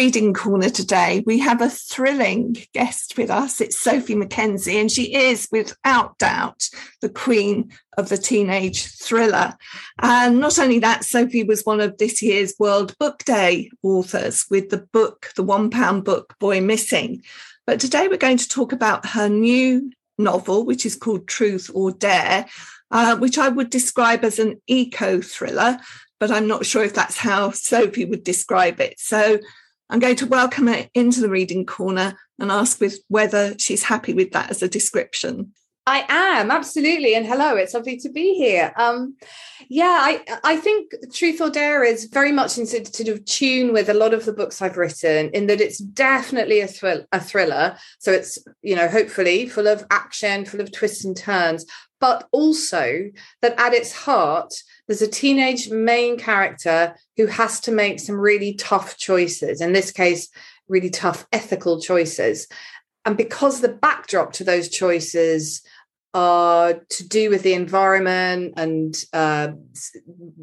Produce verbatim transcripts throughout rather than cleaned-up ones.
reading corner today, we have a thrilling guest with us. It's Sophie McKenzie, and she is, without doubt, the queen of the teenage thriller. And not only that, Sophie was one of this year's World Book Day authors with the book, the one pound book, Boy Missing. But today we're going to talk about her new novel, which is called Truth or Dare, uh, which I would describe as an eco-thriller, but I'm not sure if that's how Sophie would describe it. So I'm going to welcome her into the reading corner and ask with whether she's happy with that as a description. I am, absolutely. And hello, it's lovely to be here. Um, yeah, I, I think Truth or Dare is very much in sort of tune with a lot of the books I've written, in that it's definitely a, thrill, a thriller. So it's, you know, hopefully full of action, full of twists and turns, but also that at its heart, there's a teenage main character who has to make some really tough choices, in this case, really tough ethical choices. And because the backdrop to those choices are to do with the environment and uh,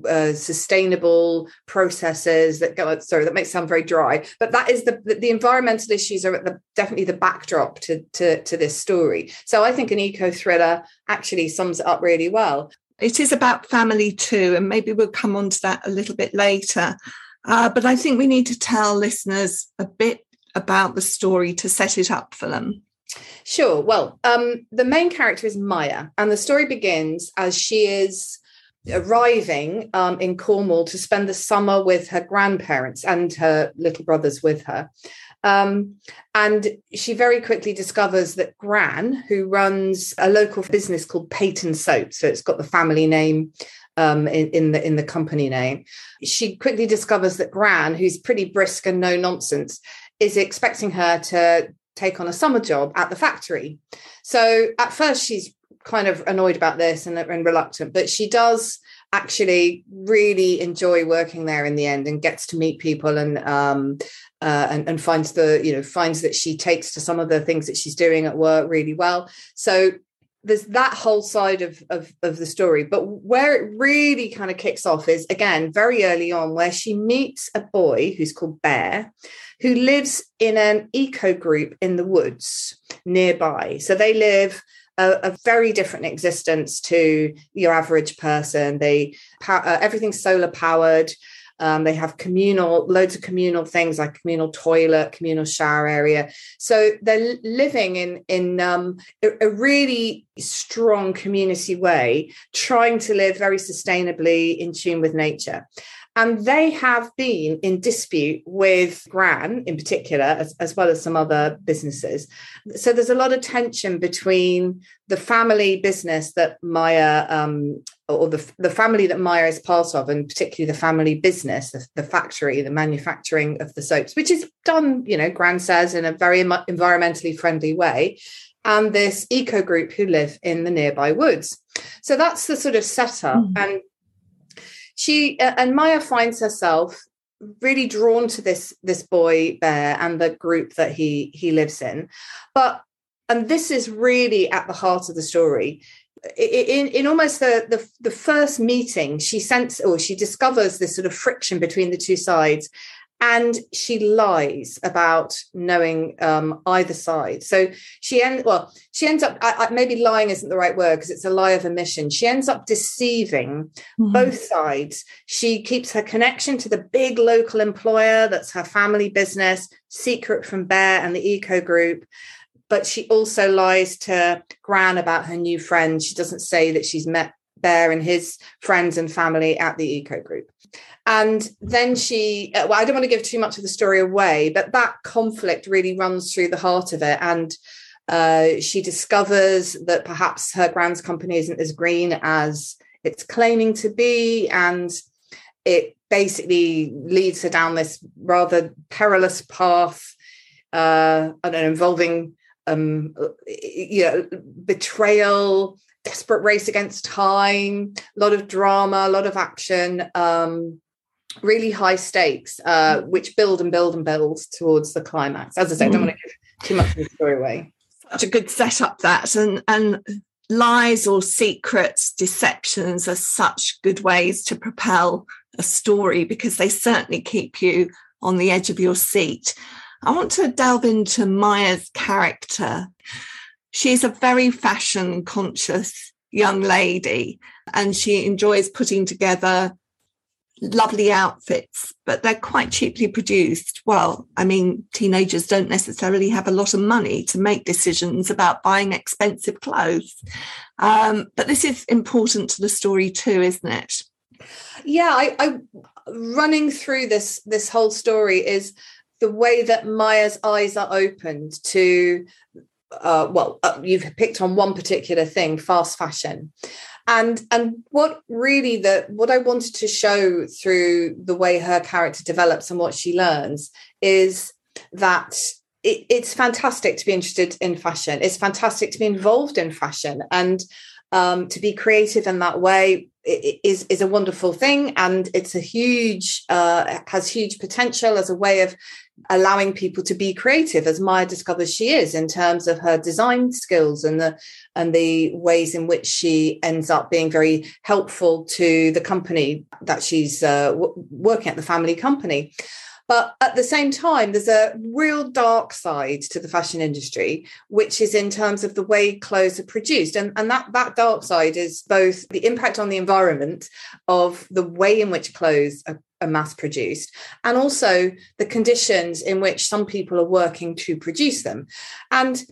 uh, sustainable processes that go, sorry, that makes sound very dry, but that is the the environmental issues are the, definitely the backdrop to, to, to this story. So I think an eco-thriller actually sums it up really well. It is about family too, and maybe we'll come on to that a little bit later. Uh, but I think we need to tell listeners a bit about the story to set it up for them. Sure. Well, um, the main character is Maya, and the story begins as she is arriving um, in Cornwall to spend the summer with her grandparents and her little brothers with her. Um, and she very quickly discovers that Gran, who runs a local business called Peyton Soap, so it's got the family name um, in, in the in the company name, she quickly discovers that Gran, who's pretty brisk and no nonsense, is expecting her to take on a summer job at the factory. So at first she's kind of annoyed about this and, and reluctant, but she does actually really enjoy working there in the end and gets to meet people and um uh, and, and finds the you know finds that she takes to some of the things that she's doing at work really well. So there's that whole side of, of, of the story. But where it really kind of kicks off is, again, very early on, where she meets a boy who's called Bear, who lives in an eco group in the woods nearby. So they live a, a very different existence to your average person. They uh, everything's solar powered. Um, they have communal, loads of communal things like communal toilet, communal shower area. So they're living in in um, a really strong community way, trying to live very sustainably in tune with nature. And they have been in dispute with Gran in particular, as, as well as some other businesses. So there's a lot of tension between the family business that Maya, um, or the, the family that Maya is part of, and particularly the family business, the, the factory, the manufacturing of the soaps, which is done, you know, Gran says, in a very environmentally friendly way, and this eco group who live in the nearby woods. So that's the sort of setup. Mm-hmm. And She uh, and Maya finds herself really drawn to this, this boy Bear and the group that he he lives in. But and this is really at the heart of the story. In in almost the, the the first meeting, she sense or she discovers this sort of friction between the two sides, and she lies about knowing um, either side. So she end well she ends up I, I, maybe lying isn't the right word because it's a lie of omission. She ends up deceiving mm. both sides. She keeps her connection to the big local employer that's her family business secret from Bear and the eco group, but she also lies to Gran about her new friend. She doesn't say that she's met Bear and his friends and family at the eco group. And then she, well, I don't want to give too much of the story away, but that conflict really runs through the heart of it. And uh, she discovers that perhaps her Gran's company isn't as green as it's claiming to be. And it basically leads her down this rather perilous path, uh, I don't know, involving um, you know, betrayal, desperate race against time, a lot of drama, a lot of action, um, really high stakes, uh, which build and build and build towards the climax. As I said, I don't want to give too much of the story away. Such a good setup, that. And, and lies or secrets, deceptions are such good ways to propel a story because they certainly keep you on the edge of your seat. I want to delve into Maya's character. She's a very fashion-conscious young lady, and she enjoys putting together lovely outfits, but they're quite cheaply produced. Well, I mean, teenagers don't necessarily have a lot of money to make decisions about buying expensive clothes. Um, but this is important to the story too, isn't it? Yeah, I, I running through this this whole story is the way that Maya's eyes are opened to, uh, well, uh, you've picked on one particular thing, fast fashion. And and what really the what I wanted to show through the way her character develops and what she learns is that it, it's fantastic to be interested in fashion. It's fantastic to be involved in fashion, and um, to be creative in that way is is a wonderful thing. And it's a huge uh, has huge potential as a way of allowing people to be creative, as Maya discovers she is, in terms of her design skills and the and the ways in which she ends up being very helpful to the company that she's uh, w- working at, the family company. But at the same time, there's a real dark side to the fashion industry, which is in terms of the way clothes are produced. And, and that, that dark side is both the impact on the environment of the way in which clothes are, are mass produced, and also the conditions in which some people are working to produce them. And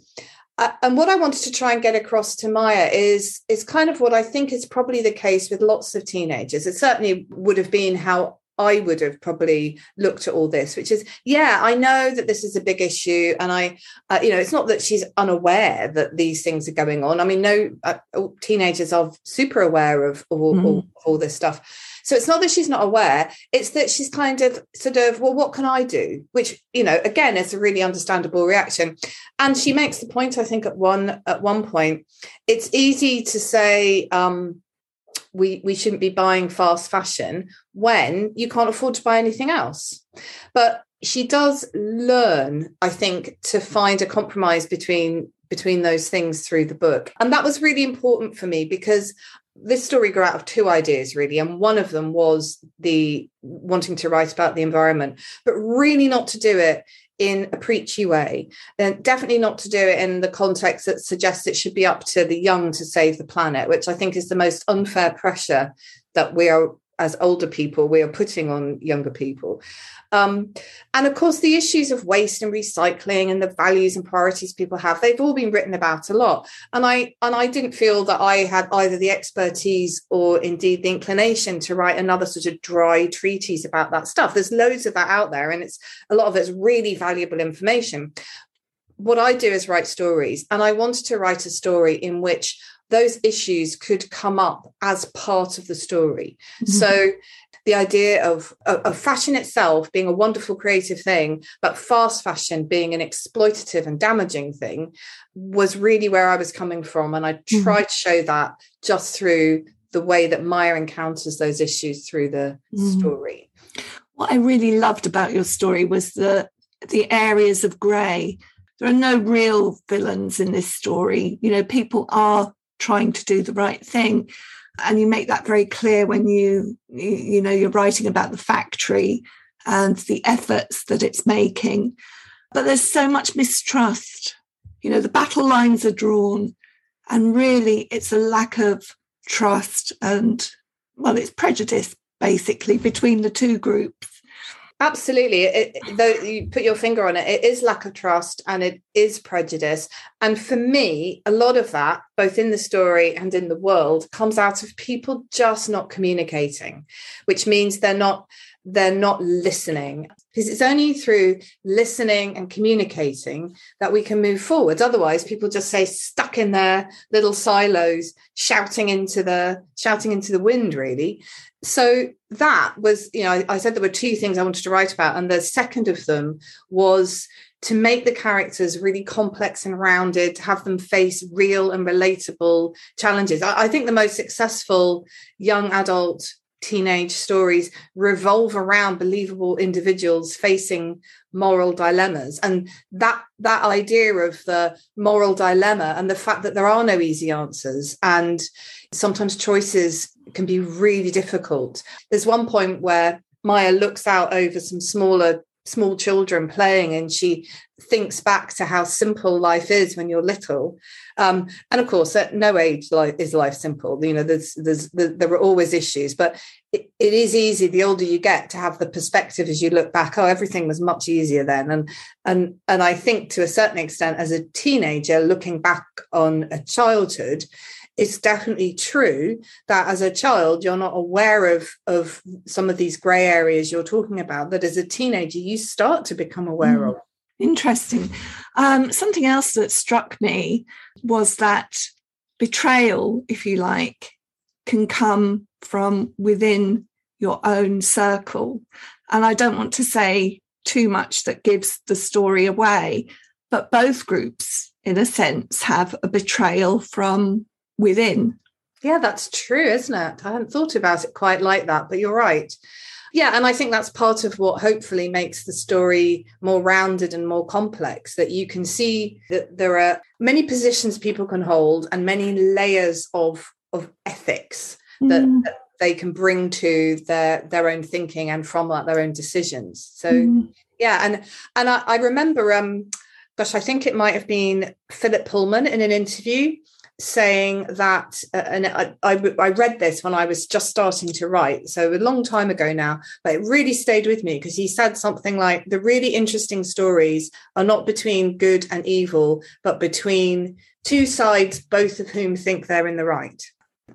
Uh, and what I wanted to try and get across to Maya is, is kind of what I think is probably the case with lots of teenagers. It certainly would have been how I would have probably looked at all this, which is, yeah, I know that this is a big issue. And I, uh, you know, it's not that she's unaware that these things are going on. I mean, no, uh, teenagers are super aware of, of all, mm. all, all this stuff. So it's not that she's not aware. It's that she's kind of sort of, well, what can I do? Which, you know, again, it's a really understandable reaction. And she makes the point, I think, at one at one point, it's easy to say, um, We we shouldn't be buying fast fashion when you can't afford to buy anything else. But she does learn, I think, to find a compromise between between those things through the book. And that was really important for me, because this story grew out of two ideas, really. And one of them was the wanting to write about the environment, but really not to do it in a preachy way, and definitely not to do it in the context that suggests it should be up to the young to save the planet, which I think is the most unfair pressure that we are, as older people, we are putting on younger people. Um, and of course, the issues of waste and recycling and the values and priorities people have, they've all been written about a lot. And I and I didn't feel that I had either the expertise or indeed the inclination to write another sort of dry treatise about that stuff. There's loads of that out there, and it's a lot of it's really valuable information. What I do is write stories, and I wanted to write a story in which those issues could come up as part of the story. Mm-hmm. So the idea of, of, of fashion itself being a wonderful creative thing, but fast fashion being an exploitative and damaging thing, was really where I was coming from. And I tried mm-hmm. to show that just through the way that Maya encounters those issues through the mm-hmm. story. What I really loved about your story was the, the areas of grey. There are no real villains in this story. You know, people are trying to do the right thing, and you make that very clear when you you know you're writing about the factory and the efforts that it's making. But there's so much mistrust. You know, the battle lines are drawn, and really it's a lack of trust, and well, it's prejudice basically between the two groups. Absolutely. It, it, though you put your finger on it, it is lack of trust and it is prejudice. And for me, a lot of that, both in the story and in the world, comes out of people just not communicating, which means they're not they're not listening. Because it's only through listening and communicating that we can move forward. Otherwise, people just stay stuck in their little silos, shouting into the shouting into the wind, really. So that was, you know, I, I said there were two things I wanted to write about. And the second of them was to make the characters really complex and rounded, to have them face real and relatable challenges. I, I think the most successful young adult teenage stories revolve around believable individuals facing moral dilemmas. And that that idea of the moral dilemma and the fact that there are no easy answers, and sometimes choices can be really difficult. There's one point where Maya looks out over some smaller small children playing, and she thinks back to how simple life is when you're little. Um, and of course, at no age life, is life simple. You know, there's, there's, there are always issues, but it, it is easy the older you get to have the perspective as you look back, oh, everything was much easier then. And, and, and I think to a certain extent, as a teenager, looking back on a childhood, it's definitely true that as a child, you're not aware of, of some of these grey areas you're talking about, that as a teenager, you start to become aware mm. of. Interesting. Um, something else that struck me was that betrayal, if you like, can come from within your own circle. And I don't want to say too much that gives the story away, but both groups, in a sense, have a betrayal from within. Yeah, that's true, isn't it? I hadn't thought about it quite like that, but you're right. Yeah, and I think that's part of what hopefully makes the story more rounded and more complex, that you can see that there are many positions people can hold and many layers of, of ethics mm. that, that they can bring to their, their own thinking and from like, their own decisions. So, mm. yeah, and and I, I remember, um, gosh, I think it might have been Philip Pullman in an interview saying that, uh, and I, I, I read this when I was just starting to write, so a long time ago now, but it really stayed with me because he said something like, the really interesting stories are not between good and evil, but between two sides, both of whom think they're in the right.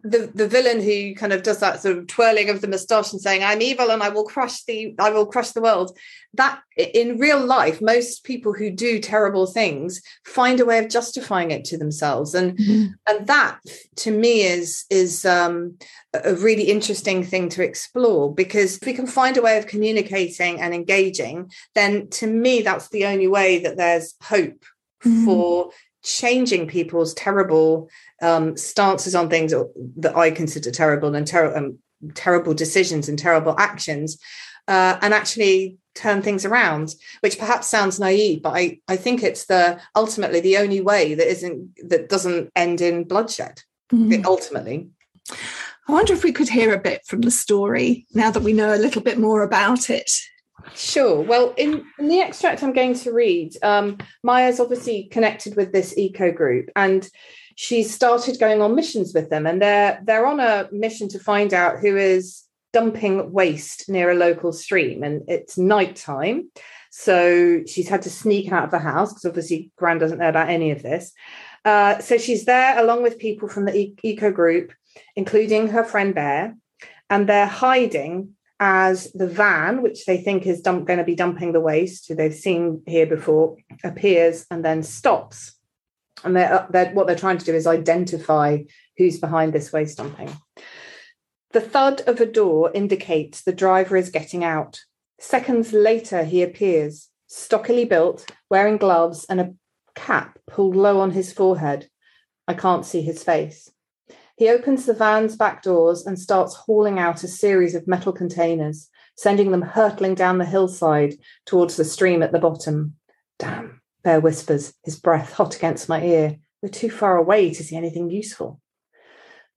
The the villain who kind of does that sort of twirling of the moustache and saying, I'm evil and I will crush the I will crush the world. That in real life, most people who do terrible things find a way of justifying it to themselves. And mm-hmm. and that to me is is um, a really interesting thing to explore, because if we can find a way of communicating and engaging, then to me, that's the only way that there's hope mm-hmm. for changing people's terrible um, stances on things that I consider terrible and ter- um, terrible decisions and terrible actions, uh, and actually turn things around, which perhaps sounds naive, but I, I think it's the ultimately the only way that isn't that doesn't end in bloodshed. Mm. Ultimately, I wonder if we could hear a bit from the story now that we know a little bit more about it. Sure. Well, in, in the extract I'm going to read, um, Maya's obviously connected with this eco group, and she started going on missions with them. And they're they're on a mission to find out who is dumping waste near a local stream. And it's nighttime, so she's had to sneak out of the house because obviously Gran doesn't know about any of this. Uh, so she's there along with people from the e- eco group, including her friend Bear, and they're hiding as the van, which they think is dump, going to be dumping the waste, who they've seen here before, appears and then stops. And they're, they're, what they're trying to do is identify who's behind this waste dumping. The thud of a door indicates the driver is getting out. Seconds later, he appears, stockily built, wearing gloves and a cap pulled low on his forehead. I can't see his face. He opens the van's back doors and starts hauling out a series of metal containers, sending them hurtling down the hillside towards the stream at the bottom. Damn, Bear whispers, his breath hot against my ear. We're too far away to see anything useful.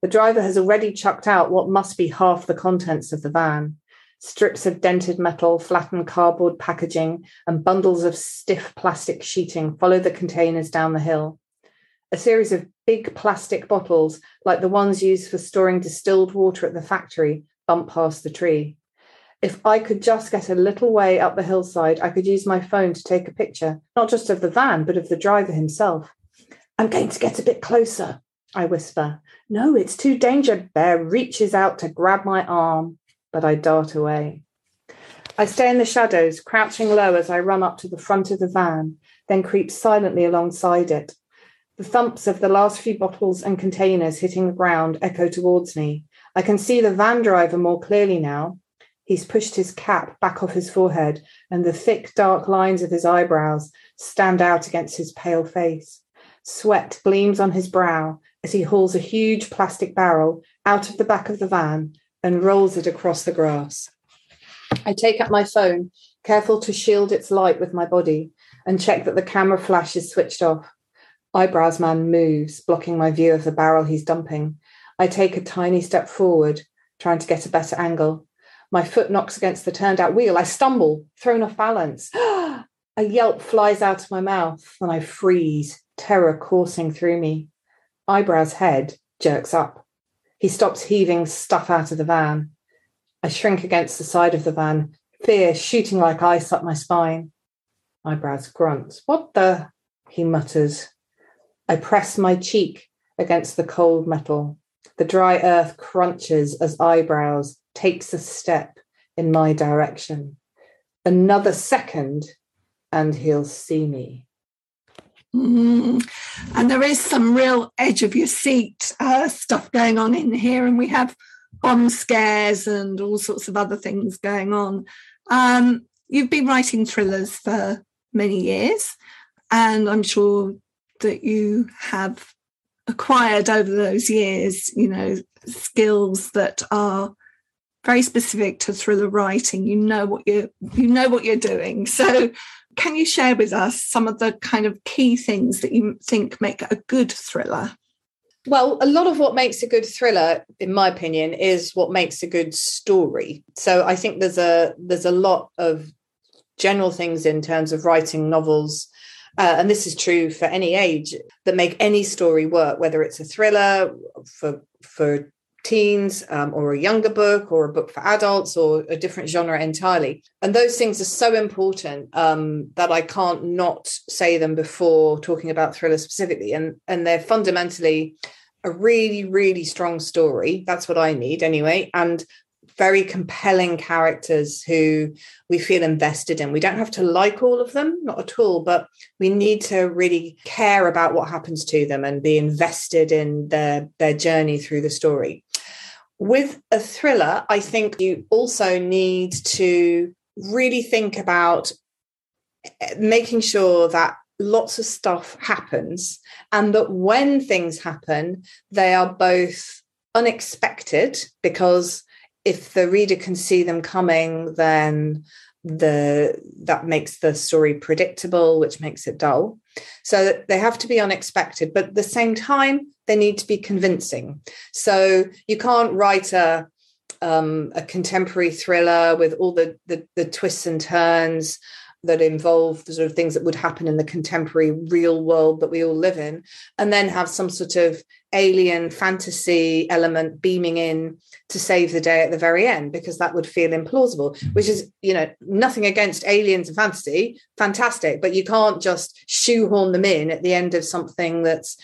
The driver has already chucked out what must be half the contents of the van. Strips of dented metal, flattened cardboard packaging, and bundles of stiff plastic sheeting follow the containers down the hill. A series of big plastic bottles, like the ones used for storing distilled water at the factory, bump past the tree. If I could just get a little way up the hillside, I could use my phone to take a picture, not just of the van, but of the driver himself. I'm going to get a bit closer, I whisper. No, it's too dangerous. Bear reaches out to grab my arm, but I dart away. I stay in the shadows, crouching low as I run up to the front of the van, then creep silently alongside it. The thumps of the last few bottles and containers hitting the ground echo towards me. I can see the van driver more clearly now. He's pushed his cap back off his forehead, and the thick, dark lines of his eyebrows stand out against his pale face. Sweat gleams on his brow as he hauls a huge plastic barrel out of the back of the van and rolls it across the grass. I take up my phone, careful to shield its light with my body, and check that the camera flash is switched off. Eyebrows man moves, blocking my view of the barrel he's dumping. I take a tiny step forward, trying to get a better angle. My foot knocks against the turned out wheel. I stumble, thrown off balance. A yelp flies out of my mouth and I freeze, terror coursing through me. Eyebrows' head jerks up. He stops heaving stuff out of the van. I shrink against the side of the van, fear shooting like ice up my spine. Eyebrows grunts. What the? He mutters. I press my cheek against the cold metal. The dry earth crunches as Eyebrows takes a step in my direction. Another second and he'll see me. Mm. And there is some real edge of your seat uh, stuff going on in here, and we have bomb scares and all sorts of other things going on. Um, you've been writing thrillers for many years, and I'm sure that you have acquired over those years, you know, skills that are very specific to thriller writing. You know what you're, you know what you're doing. So can you share with us some of the kind of key things that you think make a good thriller? Well, a lot of what makes a good thriller, in my opinion, is what makes a good story. So I think there's a there's a lot of general things in terms of writing novels, uh, and this is true for any age, that make any story work, whether it's a thriller for for teens um, or a younger book or a book for adults or a different genre entirely. And those things are so important um, that I can't not say them before talking about thrillers specifically. And, and they're fundamentally a really, really strong story. That's what I need anyway. And very compelling characters who we feel invested in. We don't have to like all of them, not at all, but we need to really care about what happens to them and be invested in their, their journey through the story. With a thriller, I think you also need to really think about making sure that lots of stuff happens and that when things happen, they are both unexpected, because if the reader can see them coming, then the that makes the story predictable, which makes it dull. So they have to be unexpected, but at the same time, they need to be convincing. So you can't write a um, a contemporary thriller with all the, the the twists and turns that involve the sort of things that would happen in the contemporary real world that we all live in, and then have some sort of alien fantasy element beaming in to save the day at the very end, because that would feel implausible, which is, you know, nothing against aliens and fantasy, fantastic, but you can't just shoehorn them in at the end of something that's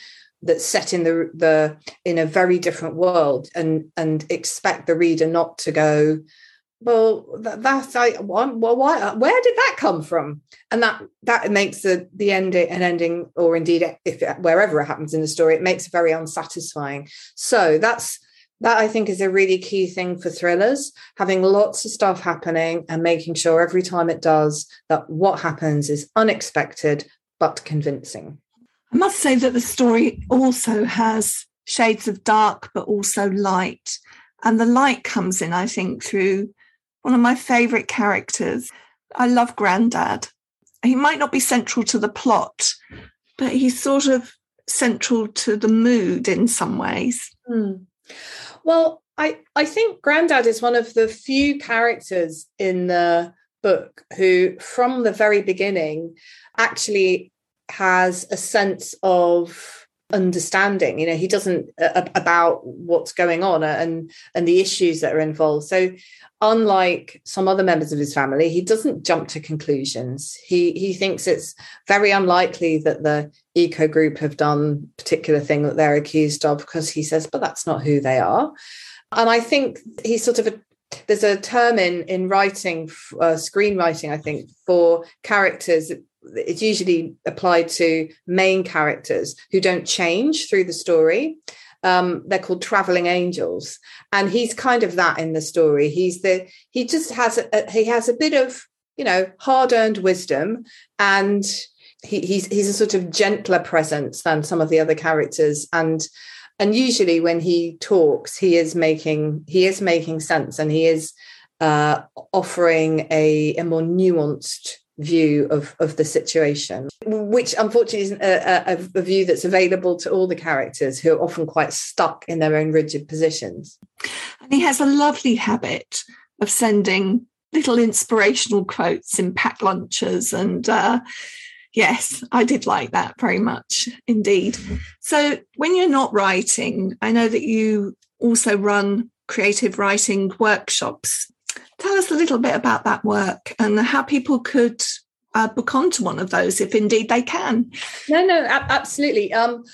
that's set in the the in a very different world and and expect the reader not to go, well, that, that's I well, why, where did that come from? And that that makes the the ending an ending, or indeed, if wherever it happens in the story, it makes it very unsatisfying. So that's that I think is a really key thing for thrillers: having lots of stuff happening and making sure every time it does that what happens is unexpected but convincing. I must say that the story also has shades of dark, but also light, and the light comes in, I think, through one of my favourite characters. I love Grandad. He might not be central to the plot, but he's sort of central to the mood in some ways. Mm. Well, I, I think Grandad is one of the few characters in the book who, from the very beginning, actually has a sense of understanding. You know, he doesn't uh, about what's going on and and the issues that are involved. So unlike some other members of his family, he doesn't jump to conclusions. He he thinks it's very unlikely that the eco group have done a particular thing that they're accused of, because he says, but that's not who they are. And I think he's sort of a there's a term in in writing, uh, screenwriting, I think, for characters. It's usually applied to main characters who don't change through the story. Um, they're called traveling angels, and he's kind of that in the story. He's the he just has a, he has a bit of, you know, hard-earned wisdom, and he, he's he's a sort of gentler presence than some of the other characters, and and usually when he talks, he is making he is making sense, and he is uh, offering a a more nuanced view of of the situation, which unfortunately isn't a, a, a view that's available to all the characters, who are often quite stuck in their own rigid positions. And he has a lovely habit of sending little inspirational quotes in packed lunches. And uh, yes, I did like that very much indeed. So when you're not writing, I know that you also run creative writing workshops. Tell us a little bit about that work and how people could uh, book onto one of those, if indeed they can. No, no, ab- absolutely. Um,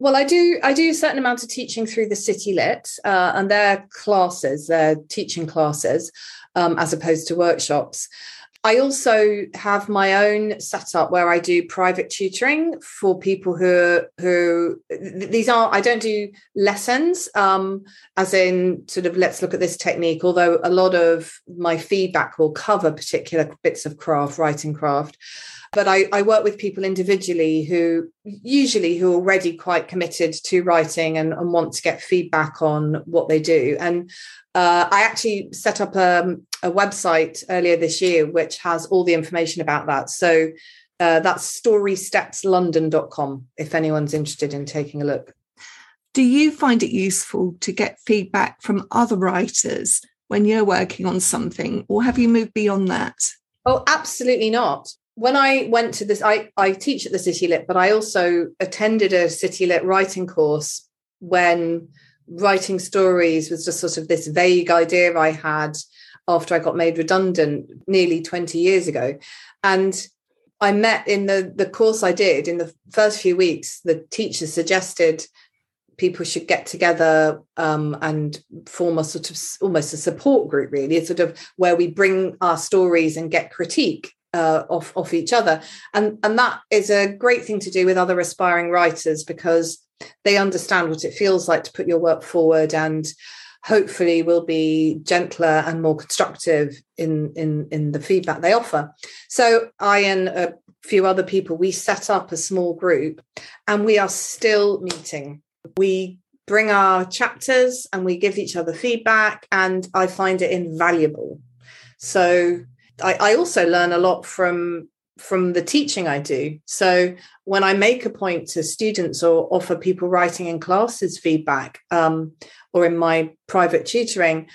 well, I do I do a certain amount of teaching through the City Lit uh, and their classes, their teaching classes, um, as opposed to workshops. I also have my own setup where I do private tutoring for people who, who these are, I don't do lessons um, as in sort of let's look at this technique, although a lot of my feedback will cover particular bits of craft, writing craft. But I, I work with people individually who usually who are already quite committed to writing and, and want to get feedback on what they do. And uh, I actually set up a, a website earlier this year, which has all the information about that. So uh, that's story steps london dot com, if anyone's interested in taking a look. Do you find it useful to get feedback from other writers when you're working on something, or have you moved beyond that? Oh, absolutely not. When I went to this, I, I teach at the City Lit, but I also attended a City Lit writing course when writing stories was just sort of this vague idea I had after I got made redundant nearly twenty years ago. And I met in the, the course I did, in the first few weeks, the teacher suggested people should get together um, and form a sort of almost a support group, really. It's sort of where we bring our stories and get critique Uh, off, off each other. And, and that is a great thing to do with other aspiring writers, because they understand what it feels like to put your work forward, and hopefully will be gentler and more constructive in, in, in the feedback they offer. So I and a few other people, we set up a small group, and we are still meeting. We bring our chapters and we give each other feedback, and I find it invaluable. So I, I also learn a lot from from the teaching I do. So when I make a point to students or offer people writing in classes feedback um, or in my private tutoring,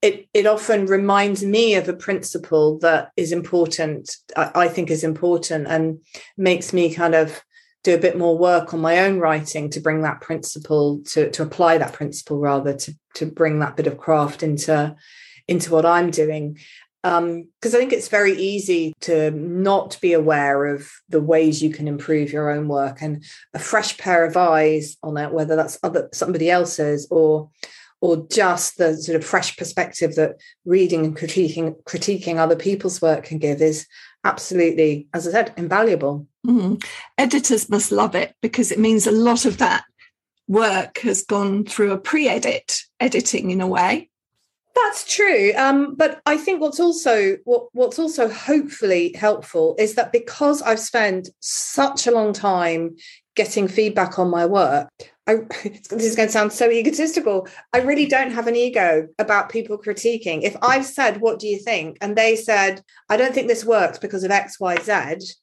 it, it often reminds me of a principle that is important, I, I think is important, and makes me kind of do a bit more work on my own writing to bring that principle, to, to apply that principle rather, to, to bring that bit of craft into, into what I'm doing. Um, because I think it's very easy to not be aware of the ways you can improve your own work, and a fresh pair of eyes on it, whether that's other somebody else's or or just the sort of fresh perspective that reading and critiquing critiquing other people's work can give, is absolutely, as I said, invaluable. Mm-hmm. Editors must love it, because it means a lot of that work has gone through a pre-edit editing in a way. That's true. Um, but I think what's also what, what's also hopefully helpful is that because I've spent such a long time getting feedback on my work, I, this is going to sound so egotistical, I really don't have an ego about people critiquing. If I've said, what do you think? And they said, I don't think this works because of X, Y, Z,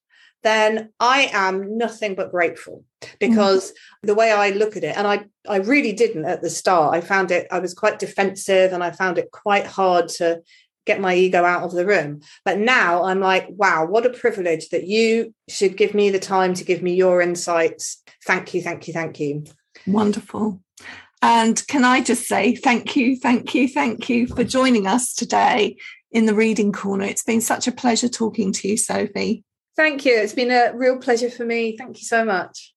then I am nothing but grateful, because mm-hmm. the way I look at it, and I, I really didn't at the start, I found it, I was quite defensive, and I found it quite hard to get my ego out of the room. But now I'm like, wow, what a privilege that you should give me the time to give me your insights. Thank you, thank you, thank you. Wonderful. And can I just say thank you, thank you, thank you for joining us today in the Reading Corner. It's been such a pleasure talking to you, Sophie. Thank you. It's been a real pleasure for me. Thank you so much.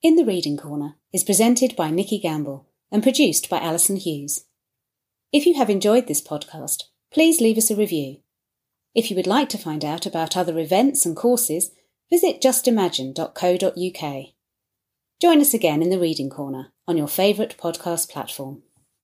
In the Reading Corner is presented by Nikki Gamble and produced by Alison Hughes. If you have enjoyed this podcast, please leave us a review. If you would like to find out about other events and courses, visit just imagine dot co dot uk. Join us again in the Reading Corner on your favourite podcast platform.